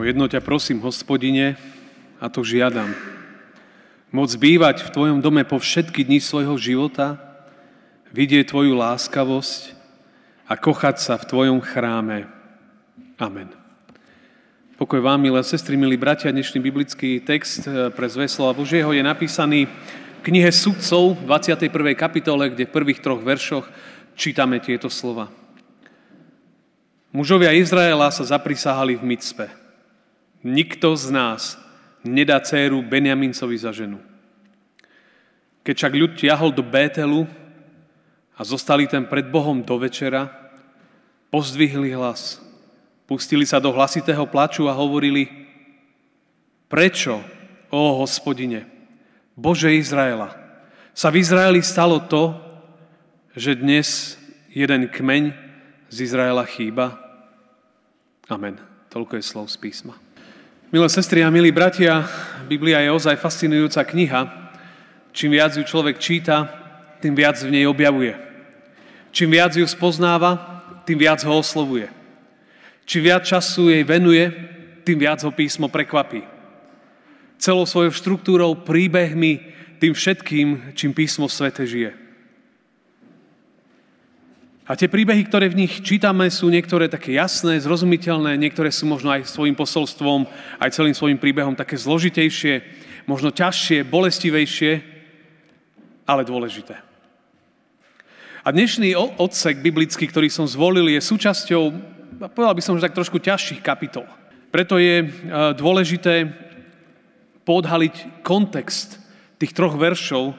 Jedno ťa prosím, Hospodine, a to žiadam. Moc bývať v Tvojom dome po všetky dni svojho života, vidieť Tvoju láskavosť a kochať sa v Tvojom chráme. Amen. Pokoj vám, milé sestry, milí bratia, dnešný biblický text pre zveslova Božieho je napísaný v knihe Sudcov, 21. kapitole, kde v prvých troch veršoch čítame tieto slova. Mužovia Izraela sa zaprisahali v Micpe. Nikto z nás nedá dcéru Benjamíncovi za ženu. Keď však ľud tiahol do Bételu a zostali tam pred Bohom do večera, pozdvihli hlas, pustili sa do hlasitého plaču a hovorili: Prečo, ó Hospodine, Bože Izraela, sa v Izraeli stalo to, že dnes jeden kmeň z Izraela chýba? Amen. Toľko je slov z písma. Milé sestry a milí bratia, Biblia je ozaj fascinujúca kniha. Čím viac ju človek číta, tým viac v nej objavuje. Čím viac ju spoznáva, tým viac ho oslovuje. Čím viac času jej venuje, tým viac ho písmo prekvapí. Celou svojou štruktúrou, príbehmi, tým všetkým, čím písmo svete žije. A tie príbehy, ktoré v nich čítame, sú niektoré také jasné, zrozumiteľné, niektoré sú možno aj svojim posolstvom, aj celým svojim príbehom také zložitejšie, možno ťažšie, bolestivejšie, ale dôležité. A dnešný odsek biblický, ktorý som zvolil, je súčasťou, povedal by som, že tak trošku ťažších kapitol. Preto je dôležité podhaliť kontext tých troch veršov,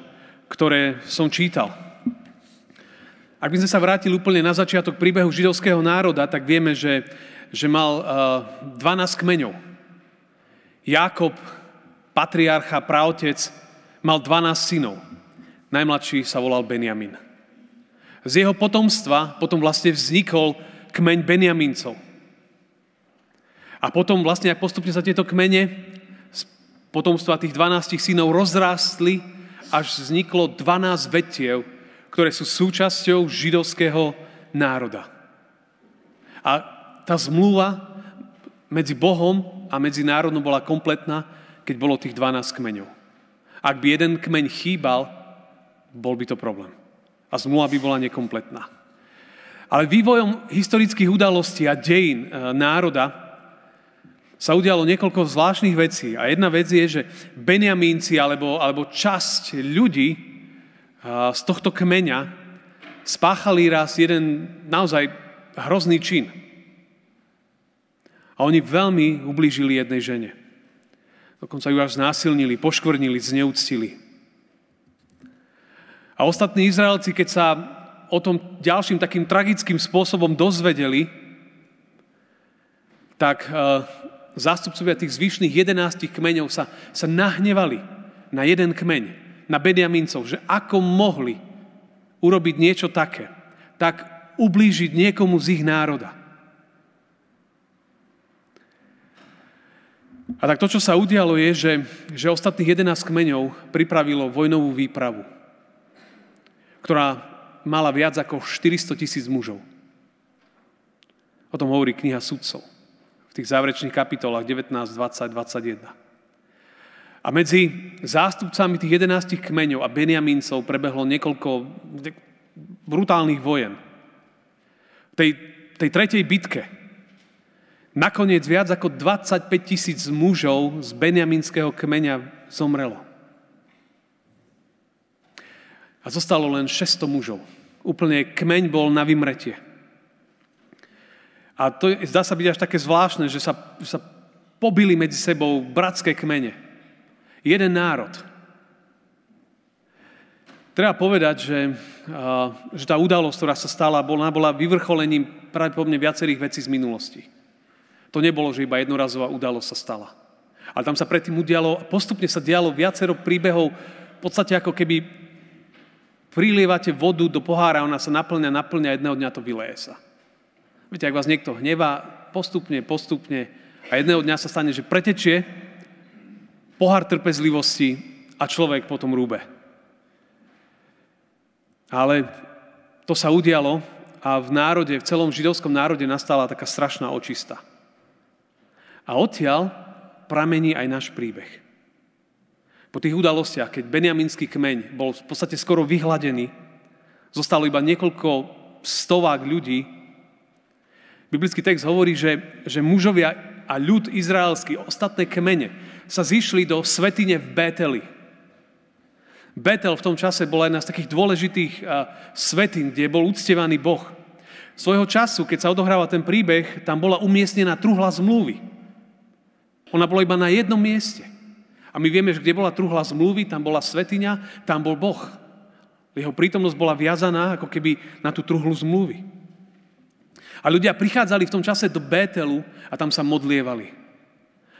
ktoré som čítal. Ak by sme sa vrátili úplne na začiatok príbehu židovského národa, tak vieme, že mal 12 kmeňov. Jákob, patriarcha, praotec, mal 12 synov. Najmladší sa volal Benjamín. Z jeho potomstva potom vlastne vznikol kmeň Benjamíncov. A potom vlastne, ak postupne sa tieto kmene z potomstva tých 12 synov rozrástli, až vzniklo 12 vetiev, ktoré sú súčasťou židovského národa. A tá zmluva medzi Bohom a medzi národom bola kompletná, keď bolo tých 12 kmeňov. Ak by jeden kmeň chýbal, bol by to problém. A zmluva by bola nekompletná. Ale vývojom historických udalostí a dejín národa sa udialo niekoľko zvláštnych vecí. A jedna vec je, že Benjamínci alebo časť ľudí z tohto kmeňa spáchali raz jeden naozaj hrozný čin. A oni veľmi ublížili jednej žene. Dokonca ju až znásilnili, poškvrnili, zneúctili. A ostatní Izraelci, keď sa o tom ďalším takým tragickým spôsobom dozvedeli, tak zástupcovia tých zvyšných 11 kmeňov sa nahnevali na jeden kmeň, na Benjamíncov, že ako mohli urobiť niečo také, tak ublížiť niekomu z ich národa. A tak to, čo sa udialo, je, že ostatných 11 kmeňov pripravilo vojnovú výpravu, ktorá mala viac ako 400,000 mužov. O tom hovorí kniha Sudcov v tých záverečných kapitolách 19, 20, 21. A medzi zástupcami tých 11 kmeňov a Benjamíncov prebehlo niekoľko brutálnych vojen. V tej tretej bitke nakoniec viac ako 25,000 mužov z benjamínskeho kmeňa zomrelo. A zostalo len 600 mužov. Úplne kmeň bol na vymretie. A to zdá sa byť až také zvláštne, že sa pobili medzi sebou bratské kmene. Jeden národ. Treba povedať, že tá udalosť, ktorá sa stala, bola vyvrcholením pravdepodobne viacerých vecí z minulosti. To nebolo, že iba jednorazová udalosť sa stala. Ale tam sa predtým udialo, postupne sa dialo viacero príbehov, v podstate ako keby prilievate vodu do pohára, ona sa naplňa, jedného dňa to vyleje sa. Viete, ak vás niekto hnevá, postupne a jedného dňa sa stane, že pretečie pohár trpezlivosti a človek potom rúbe. Ale to sa udialo a v národe, v celom židovskom národe nastala taká strašná očista. A odtiaľ pramení aj náš príbeh. Po tých udalostiach, keď benjamínsky kmeň bol v podstate skoro vyhladený, zostalo iba niekoľko stovák ľudí. Biblický text hovorí, že mužovia a ľud izraelský, ostatné kmene, sa zišli do svätyne v Bételi. Bétel v tom čase bola jedna z takých dôležitých svätyn, kde bol uctievaný Boh. Svojho času, keď sa odohráva ten príbeh, tam bola umiestnená truhla zmluvy. Ona bola iba na jednom mieste. A my vieme, že kde bola truhla zmluvy, tam bola svätyňa, tam bol Boh. Jeho prítomnosť bola viazaná ako keby na tú truhlu zmluvy. A ľudia prichádzali v tom čase do Bételu a tam sa modlievali.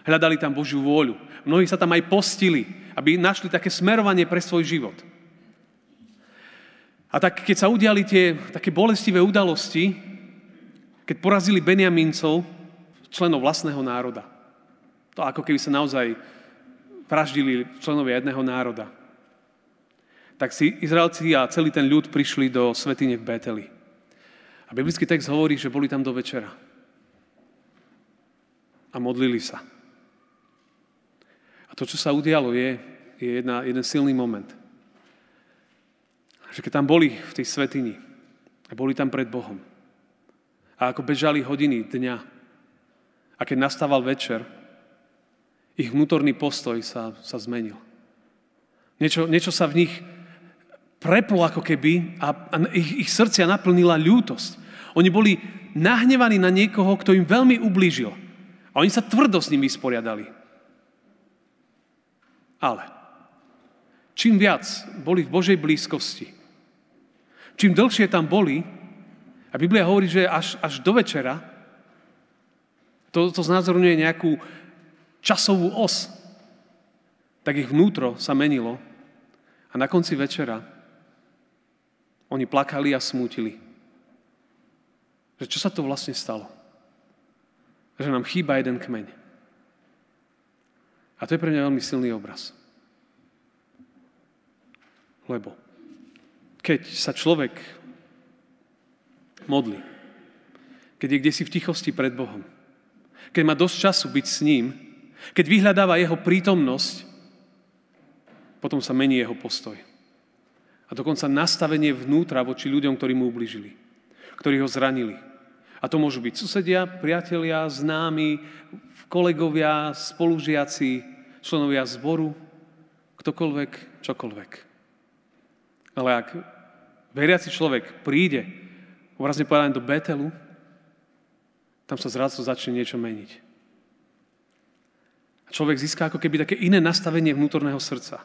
Hľadali tam Božiu vôľu. Mnohí sa tam aj postili, aby našli také smerovanie pre svoj život. A tak, keď sa udiali tie také bolestivé udalosti, keď porazili Benjamíncov, členov vlastného národa. To ako keby sa naozaj vraždili členovia jedného národa. Tak si Izraelci a celý ten ľud prišli do svätyne v Bételi. A biblický text hovorí, že boli tam do večera. A modlili sa. A to, čo sa udialo, je jeden silný moment. Že keď tam boli v tej svätyni a boli tam pred Bohom a ako bežali hodiny dňa a keď nastával večer, ich vnútorný postoj sa zmenil. Niečo sa v nich preplo ako keby a ich srdcia naplnila ľútosť. Oni boli nahnevaní na niekoho, kto im veľmi ublížil. A oni sa tvrdo s ním vysporiadali. Ale čím viac boli v Božej blízkosti, čím dlhšie tam boli, a Biblia hovorí, že až do večera, to znázorňuje nejakú časovú os, tak ich vnútro sa menilo a na konci večera oni plakali a smútili. Že čo sa to vlastne stalo? Že nám chýba jeden kmeň. A to je pre mňa veľmi silný obraz. Lebo keď sa človek modlí, keď je kdesi v tichosti pred Bohom, keď má dosť času byť s ním, keď vyhľadáva jeho prítomnosť, potom sa mení jeho postoj. A dokonca nastavenie vnútra voči ľuďom, ktorí mu ublížili, ktorí ho zranili. A to môžu byť susedia, priatelia, známi, kolegovia, spolužiaci, členovia zboru, ktokoľvek, čokoľvek. Ale ak veriaci človek príde, obrazne povedané, do Bételu, tam sa zrazu začne niečo meniť. A človek získa ako keby také iné nastavenie vnútorného srdca.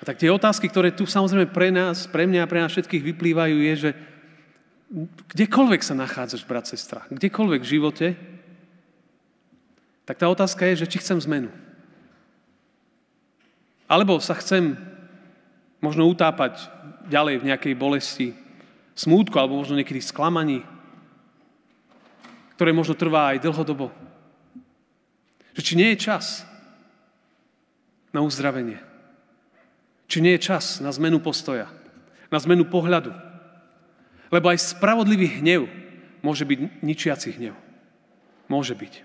A tak tie otázky, ktoré tu samozrejme pre nás, pre mňa a pre nás všetkých vyplývajú, je, že kdekoľvek sa nachádzaš, brat, sestra, kdekoľvek v živote, tak tá otázka je, že či chcem zmenu. Alebo sa chcem možno utápať ďalej v nejakej bolesti, smútku, alebo možno niekedy sklamaní, ktoré možno trvá aj dlhodobo. Že či nie je čas na uzdravenie. Či nie je čas na zmenu postoja, na zmenu pohľadu. Lebo aj spravodlivý hnev môže byť ničiaci hnev. Môže byť.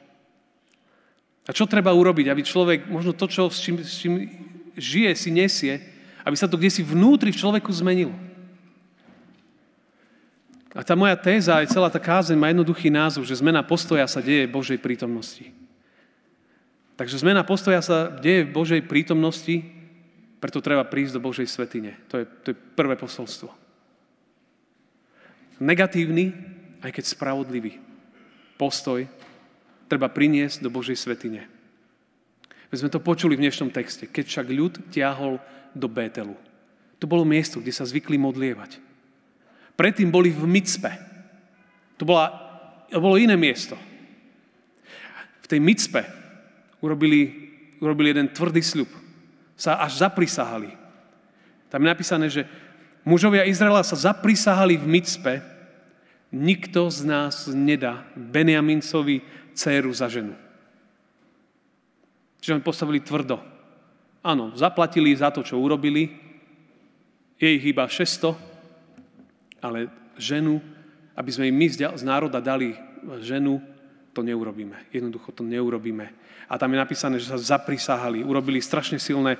A čo treba urobiť, aby človek, možno to, s čím žije, si nesie, aby sa to kdesi vnútri v človeku zmenilo. A tá moja téza, aj celá tá kázeň má jednoduchý názov, že zmena postoja sa deje v Božej prítomnosti. Takže zmena postoja sa deje v Božej prítomnosti, preto treba prísť do Božej svätyne. To je prvé posolstvo. Negatívny, aj keď spravodlivý postoj treba priniesť do Božej svätyne. My sme to počuli v dnešnom texte. Keď však ľud tiahol do Bételu. To bolo miesto, kde sa zvykli modlievať. Predtým boli v Micpe. To bolo iné miesto. v tej Micpe urobili jeden tvrdý sľub. Sa až zaprisahali. Tam je napísané, že mužovia Izraela sa zaprisahali v Micpe, nikto z nás nedá Benjamíncovi dcéru za ženu. Čiže oni postavili tvrdo. Áno, zaplatili za to, čo urobili. Je ich iba 600, ale ženu, aby sme im my z národa dali ženu, to neurobíme. Jednoducho to neurobíme. A tam je napísané, že sa zaprisahali. Urobili strašne silné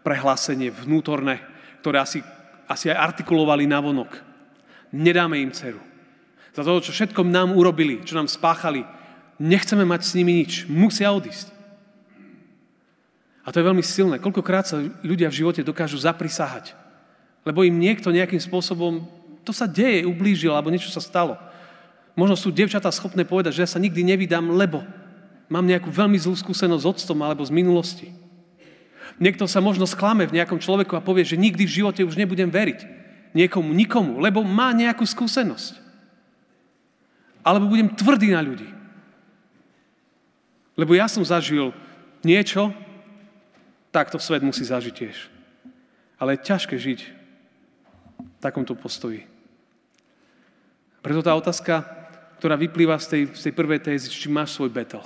prehlásenie vnútorné, ktoré asi aj artikulovali navonok. Nedáme im dceru. Za to, čo všetko nám urobili, čo nám spáchali, nechceme mať s nimi nič. Musia odísť. A to je veľmi silné. Koľkokrát sa ľudia v živote dokážu zaprisahať. Lebo im niekto nejakým spôsobom, to sa deje, ublížil, alebo niečo sa stalo. Možno sú dievčatá schopné povedať, že ja sa nikdy nevydám, lebo mám nejakú veľmi zlú skúsenosť s otcom alebo z minulosti. Niekto sa možno sklame v nejakom človeku a povie, že nikdy v živote už nebudem veriť nikomu, lebo má nejakú skúsenosť. Alebo budem tvrdý na ľudí. Lebo ja som zažil niečo, takto svet musí zažiť tiež. Ale je ťažké žiť v takomto postoji. Preto tá otázka, ktorá vyplýva z tej prvej tézy, či máš svoj Bétel.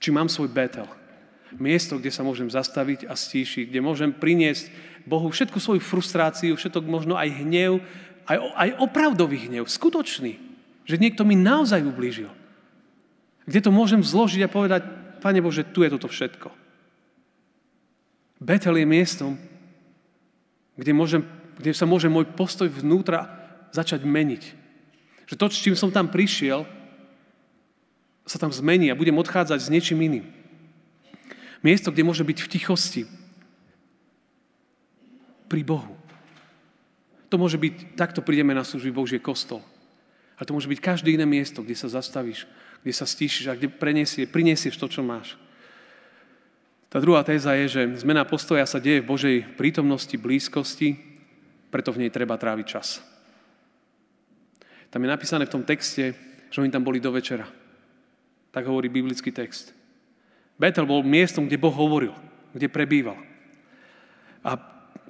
Či mám svoj Bétel. Miesto, kde sa môžem zastaviť a stíšiť, kde môžem priniesť Bohu všetku svoju frustráciu, všetok možno aj hnev, aj opravdový hnev, skutočný. Že niekto mi naozaj ublížil. Kde to môžem zložiť a povedať, Pane Bože, tu je toto všetko. Bétel je miestom, kde sa môže môj postoj vnútra začať meniť. Že to, s čím som tam prišiel, sa tam zmení a budem odchádzať s niečím iným. Miesto, kde môže byť v tichosti. Pri Bohu. To môže byť, takto prídeme na služby Božie kostol. Ale to môže byť každé iné miesto, kde sa zastavíš, kde sa stíšiš a kde prinesieš to, čo máš. Tá druhá téza je, že zmena postoja sa deje v Božej prítomnosti, blízkosti, preto v nej treba tráviť čas. Tam je napísané v tom texte, že oni tam boli do večera. Tak hovorí biblický text. Bétel bol miestom, kde Boh hovoril, kde prebýval. A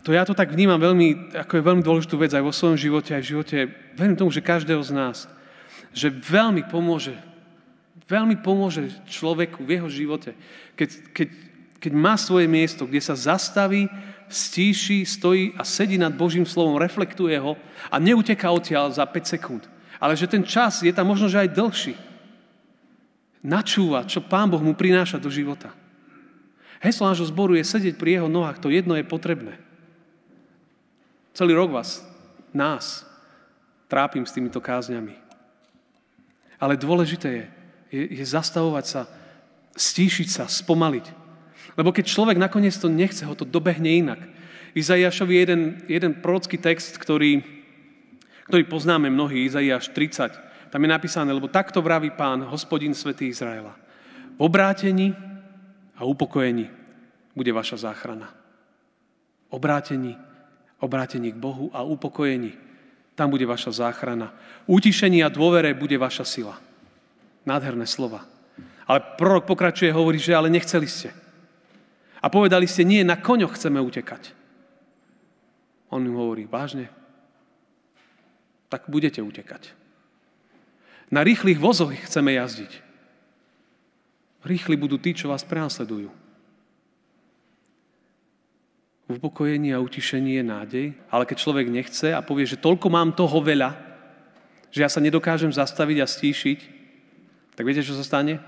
to ja to tak vnímam veľmi, ako je veľmi dôležitú vec aj vo svojom živote, aj v živote, verím tomu, že každého z nás, že veľmi pomôže človeku v jeho živote, keď má svoje miesto, kde sa zastaví, stíši, stojí a sedí nad Božím slovom, reflektuje ho a neuteká odtiaľ za 5 sekúnd. Ale že ten čas je tam možno, že aj dlhší. Načúva, čo Pán Boh mu prináša do života. Heslo nášho zboru je sedieť pri jeho nohách, to jedno je potrebné. Celý rok nás trápim s týmito kázňami. Ale dôležité je zastavovať sa, stíšiť sa, spomaliť. Lebo keď človek nakoniec to nechce, ho to dobehne inak. Izaiášovi je jeden prorocký text, ktorý poznáme mnohí, Izaiáš 30. Tam je napísané, lebo takto vraví Pán, Hospodin svätý Izraela. V obrátení a upokojení bude vaša záchrana. Obrátení k Bohu a upokojení. Tam bude vaša záchrana. Utišení a dôvere bude vaša sila. Nádherné slova. Ale prorok pokračuje, hovorí, že ale nechceli ste. A povedali ste, nie, na koňoch chceme utekať. On im hovorí, vážne? Tak budete utekať. Na rýchlych vozoch chceme jazdiť. Rýchli budú tí, čo vás prenasledujú. Upokojenie a utišenie je nádej, ale keď človek nechce a povie, že toľko mám toho veľa, že ja sa nedokážem zastaviť a stíšiť, tak viete, čo sa stane?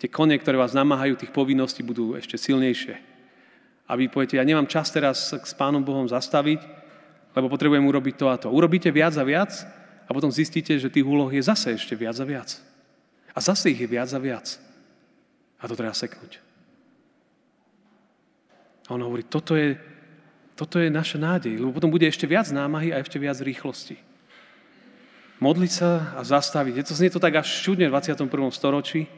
Tie kone, ktoré vás namáhajú, tých povinností budú ešte silnejšie. A vy poviete, ja nemám čas teraz s Pánom Bohom zastaviť, lebo potrebujem urobiť to a to. Urobíte viac a viac a potom zistíte, že tých úloh je zase ešte viac a viac. A zase ich je viac a viac. A to treba seknúť. A on hovorí, toto je naša nádej, lebo potom bude ešte viac námahy a ešte viac rýchlosti. Modliť sa a zastaviť. Znie to tak až čudne v 21. storočí.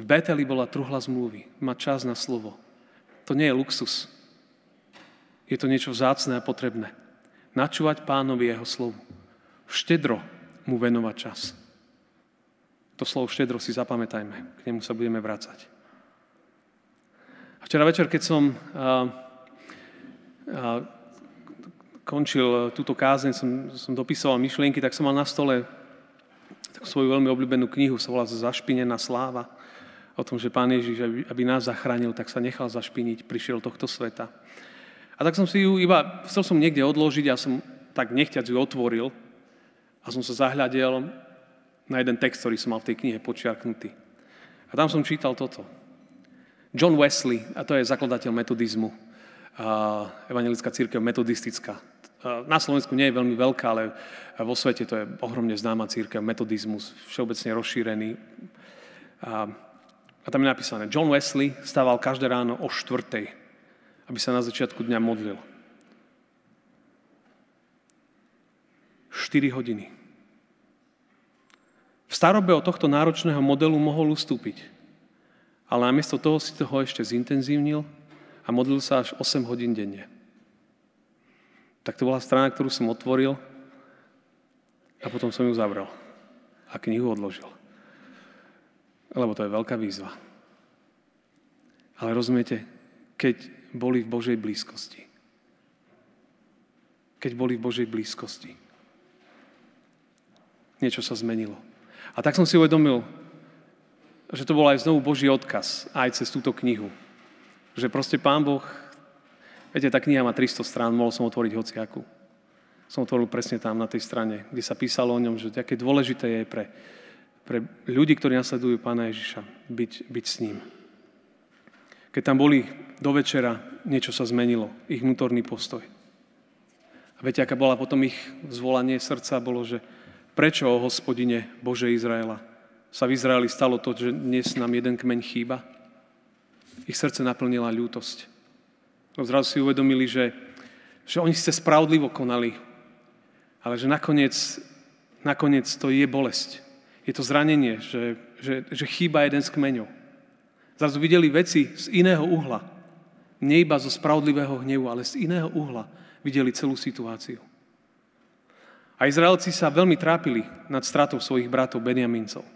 V Bételi bola truhla zmluvy. Má čas na slovo. To nie je luxus. Je to niečo vzácne a potrebné. Načúvať Pánovi jeho slovu. Štedro mu venovať čas. To slovo štedro si zapamätajme. K nemu sa budeme vracať. A včera večer, keď som končil túto kázeň, som dopisoval myšlienky, tak som mal na stole takú svoju veľmi obľúbenú knihu, sa volá Zašpinená sláva, o tom, že Pán Ježiš, aby nás zachránil, tak sa nechal zašpiniť, prišiel tohto sveta. A tak som si ju chcel som niekde odložiť a som tak nechťac ju otvoril a som sa zahľadel na jeden text, ktorý som mal v tej knihe počiarknutý. A tam som čítal toto. John Wesley, a to je zakladateľ metodizmu, evangelická cirkev metodistická. Na Slovensku nie je veľmi veľká, ale vo svete to je ohromne známa cirkev, metodizmus, všeobecne rozšírený. A tam je napísané, John Wesley stával každé ráno o 4:00, aby sa na začiatku dňa modlil. 4 hodiny. V starobe od tohto náročného modelu mohol ustúpiť, ale namiesto toho si toho ešte zintenzívnil a modlil sa až 8 hodín denne. Tak to bola strana, ktorú som otvoril a potom som ju zavrel a knihu odložil. Lebo to je veľká výzva. Ale rozumiete, keď boli v Božej blízkosti. Keď boli v Božej blízkosti. Niečo sa zmenilo. A tak som si uvedomil, že to bol aj znovu Boží odkaz, aj cez túto knihu. Že proste Pán Boh, viete, tá kniha má 300 strán, mohol som otvoriť hociakú. Som otvoril presne tam na tej strane, kde sa písalo o ňom, že aké dôležité je pre ľudí, ktorí nasledujú Pána Ježiša, byť s ním. Keď tam boli do večera, niečo sa zmenilo, ich vnútorný postoj. A viete, aká bola potom ich zvolanie srdca, bolo, že prečo, o Hospodine Bože Izraela, sa v Izraeli stalo to, že dnes nám jeden kmeň chýba? Ich srdce naplnila ľútosť. No zrazu si uvedomili, že oni ste spravodlivo konali, ale že nakoniec to je bolesť. Je to zranenie, že chýba jeden z kmeňov. Zrazu videli veci z iného uhla. Nie iba zo spravodlivého hnevu, ale z iného uhla videli celú situáciu. A Izraelci sa veľmi trápili nad stratou svojich bratov Benjamíncov.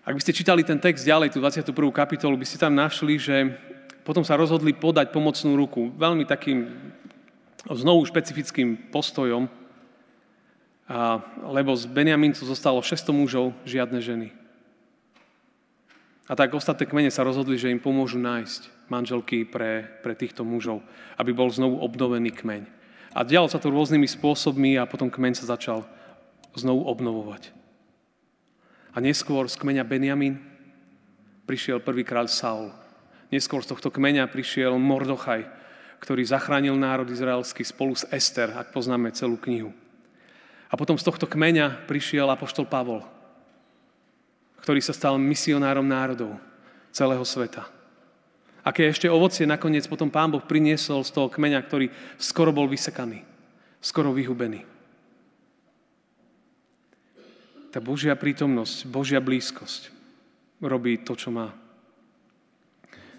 Ak by ste čítali ten text ďalej, tú 21. kapitolu, by ste tam našli, že potom sa rozhodli podať pomocnú ruku veľmi takým znovu špecifickým postojom, lebo z Benjamíncov zostalo 600 mužov, žiadne ženy. A tak ostatné kmene sa rozhodli, že im pomôžu nájsť manželky pre týchto mužov, aby bol znovu obnovený kmeň. A dialo sa to rôznymi spôsobmi a potom kmeň sa začal znovu obnovovať. A neskôr z kmeňa Benjamín prišiel prvý kráľ Saul. Neskôr z tohto kmeňa prišiel Mordochaj, ktorý zachránil národ izraelský spolu s Ester, ak poznáme celú knihu. A potom z tohto kmeňa prišiel apoštol Pavol, ktorý sa stal misionárom národov celého sveta. Aké ešte ovocie nakoniec potom Pán Boh priniesol z toho kmeňa, ktorý skoro bol vysekaný, skoro vyhubený. Tá Božia prítomnosť, Božia blízkosť robí to, čo má.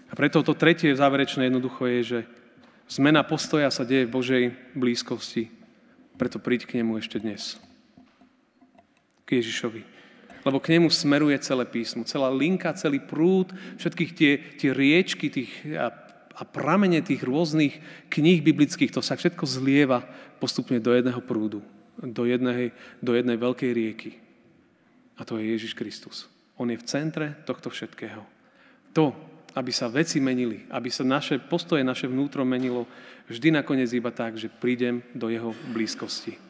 A preto to tretie záverečné jednoducho je, že zmena postoja sa deje v Božej blízkosti. Preto príď k nemu ešte dnes. K Ježišovi. Lebo k nemu smeruje celé písmo. Celá linka, celý prúd, všetkých tie riečky a pramene tých rôznych kníh biblických, to sa všetko zlieva postupne do jedného prúdu. Do jednej veľkej rieky. A to je Ježiš Kristus. On je v centre tohto všetkého. To, aby sa veci menili, aby sa naše postoje, naše vnútro menilo, vždy nakoniec iba tak, že prídem do jeho blízkosti.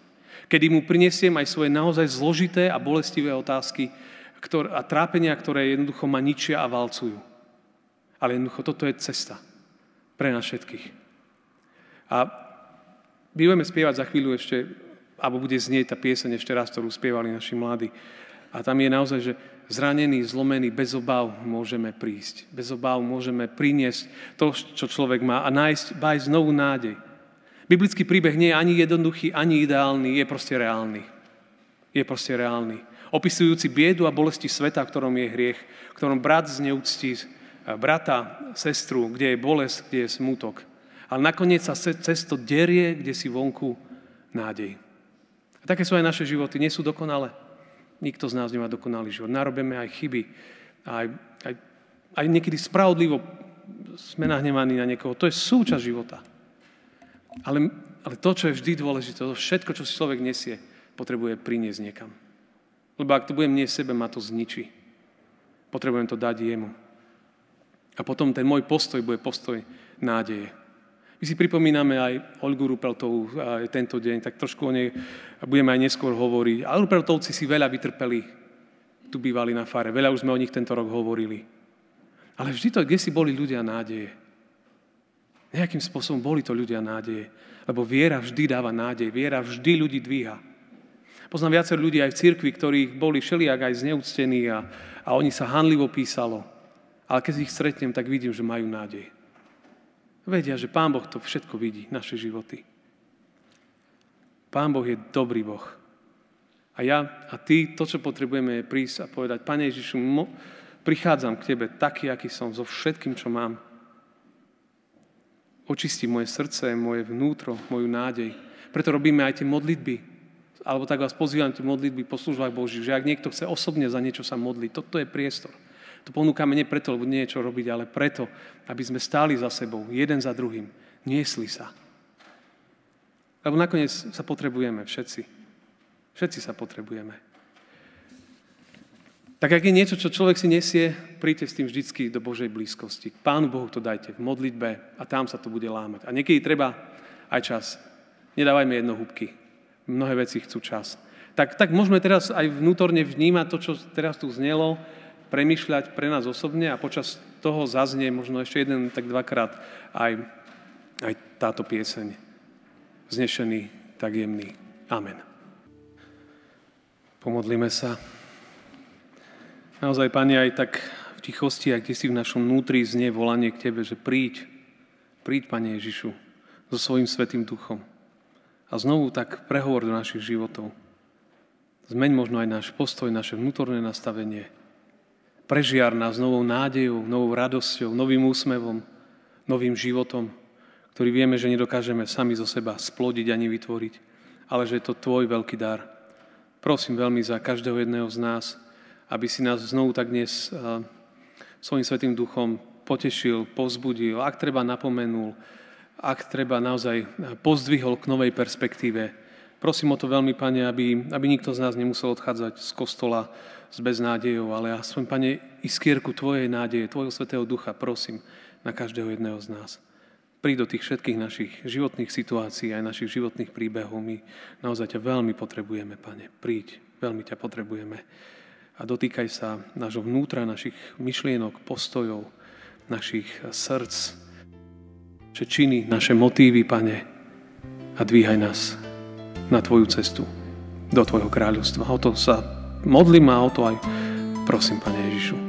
Kedy mu prinesiem aj svoje naozaj zložité a bolestivé otázky a trápenia, ktoré jednoducho ma ničia a valcujú. Ale jednoducho toto je cesta pre nás všetkých. A my budeme spievať za chvíľu ešte, alebo bude znieť tá pieseň ešte raz, ktorú spievali naši mladí. A tam je naozaj, že zranený, zlomený, bez obáv môžeme prísť. Bez obáv môžeme priniesť to, čo človek má a nájsť znovu nádej. Biblický príbeh nie je ani jednoduchý, ani ideálny, je proste reálny. Je proste reálny. Opisujúci biedu a bolesti sveta, v ktorom je hriech, v ktorom brat zneúctí brata, sestru, kde je bolesť, kde je smútok. Ale nakoniec sa cesto derie, kde si vonku nádej. A také sú aj naše životy, nie sú dokonalé. Nikto z nás nemá dokonalý život. Narobíme aj chyby. Aj niekedy spravodlivo sme nahnevaní na niekoho. To je súčasť života. Ale to, čo je vždy dôležité, to všetko, čo si človek nesie, potrebuje priniesť niekam. Lebo ak to budem niesť sebe, ma to zničí. Potrebujem to dať jemu. A potom ten môj postoj bude postoj nádeje. My si pripomíname aj Olgu Rupeltovú tento deň, tak trošku o nej budeme aj neskôr hovoriť. Ale Rupeltovci si veľa vytrpeli, tu bývali na fare, veľa už sme o nich tento rok hovorili. Ale vždy to, kde si boli ľudia nádeje. Nejakým spôsobom boli to ľudia nádeje. Lebo viera vždy dáva nádej, viera vždy ľudí dvíha. Poznám viacero ľudí aj v cirkvi, ktorých boli všelijak aj zneúctení a oni sa hanlivo písalo. Ale keď ich stretnem, tak vidím, že majú nádej. Vedia, že Pán Boh to všetko vidí, naše životy. Pán Boh je dobrý Boh. A ja a ty, to, čo potrebujeme, je prísť a povedať: Pane Ježišu, prichádzam k Tebe taký, aký som, so všetkým, čo mám. Očisti moje srdce, moje vnútro, moju nádej. Preto robíme aj tie modlitby. Alebo tak vás pozývam tie modlitby po službách Božích, že ak niekto chce osobne za niečo sa modliť, toto je priestor. To ponúkame nie preto, lebo niečo robiť, ale preto, aby sme stáli za sebou, jeden za druhým, niesli sa. Lebo nakoniec sa potrebujeme všetci. Všetci sa potrebujeme. Tak ak je niečo, čo človek si nesie, príďte s tým vždycky do Božej blízkosti. Pánu Bohu to dajte v modlitbe a tam sa to bude lámať. A niekedy treba aj čas. Nedávajme jednohúbky. Mnohé veci chcú čas. Tak môžeme teraz aj vnútorne vnímať to, čo teraz tu znelo, premýšľať pre nás osobne a počas toho zaznie možno ešte jeden, tak dvakrát aj táto pieseň. Vznešený, tak jemný. Amen. Pomodlíme sa. Naozaj, Pane, aj tak v tichosti, a kde si v našom vnútri znie volanie k Tebe, že príď, Pane Ježišu, so svojím Svätým Duchom a znovu tak prehovor do našich životov. Zmeň možno aj náš postoj, naše vnútorné nastavenie. Prežiar nás novou nádejou, novou radosťou, novým úsmevom, novým životom, ktorý vieme, že nedokážeme sami zo seba splodiť ani vytvoriť, ale že je to Tvoj veľký dar. Prosím veľmi za každého jedného z nás, aby si nás znovu tak dnes svojím Svätým Duchom potešil, povzbudil, ak treba napomenul, ak treba naozaj pozdvihol k novej perspektíve. Prosím o to veľmi, Pane, aby nikto z nás nemusel odchádzať z kostola s beznádejou, ale aspoň, Pane, iskierku Tvojej nádeje, Tvojho Svätého Ducha, prosím, na každého jedného z nás. Príď do tých všetkých našich životných situácií, aj našich životných príbehov. My naozaj ťa veľmi potrebujeme, Pane. Príď, veľmi ťa potrebujeme. A dotýkaj sa nášho vnútra, našich myšlienok, postojov, našich srdc, naše činy, naše motívy, Pane. A dvíhaj nás na Tvoju cestu, do Tvojho kráľovstva. O to sa modlím a o to aj prosím, Pane Ježišu.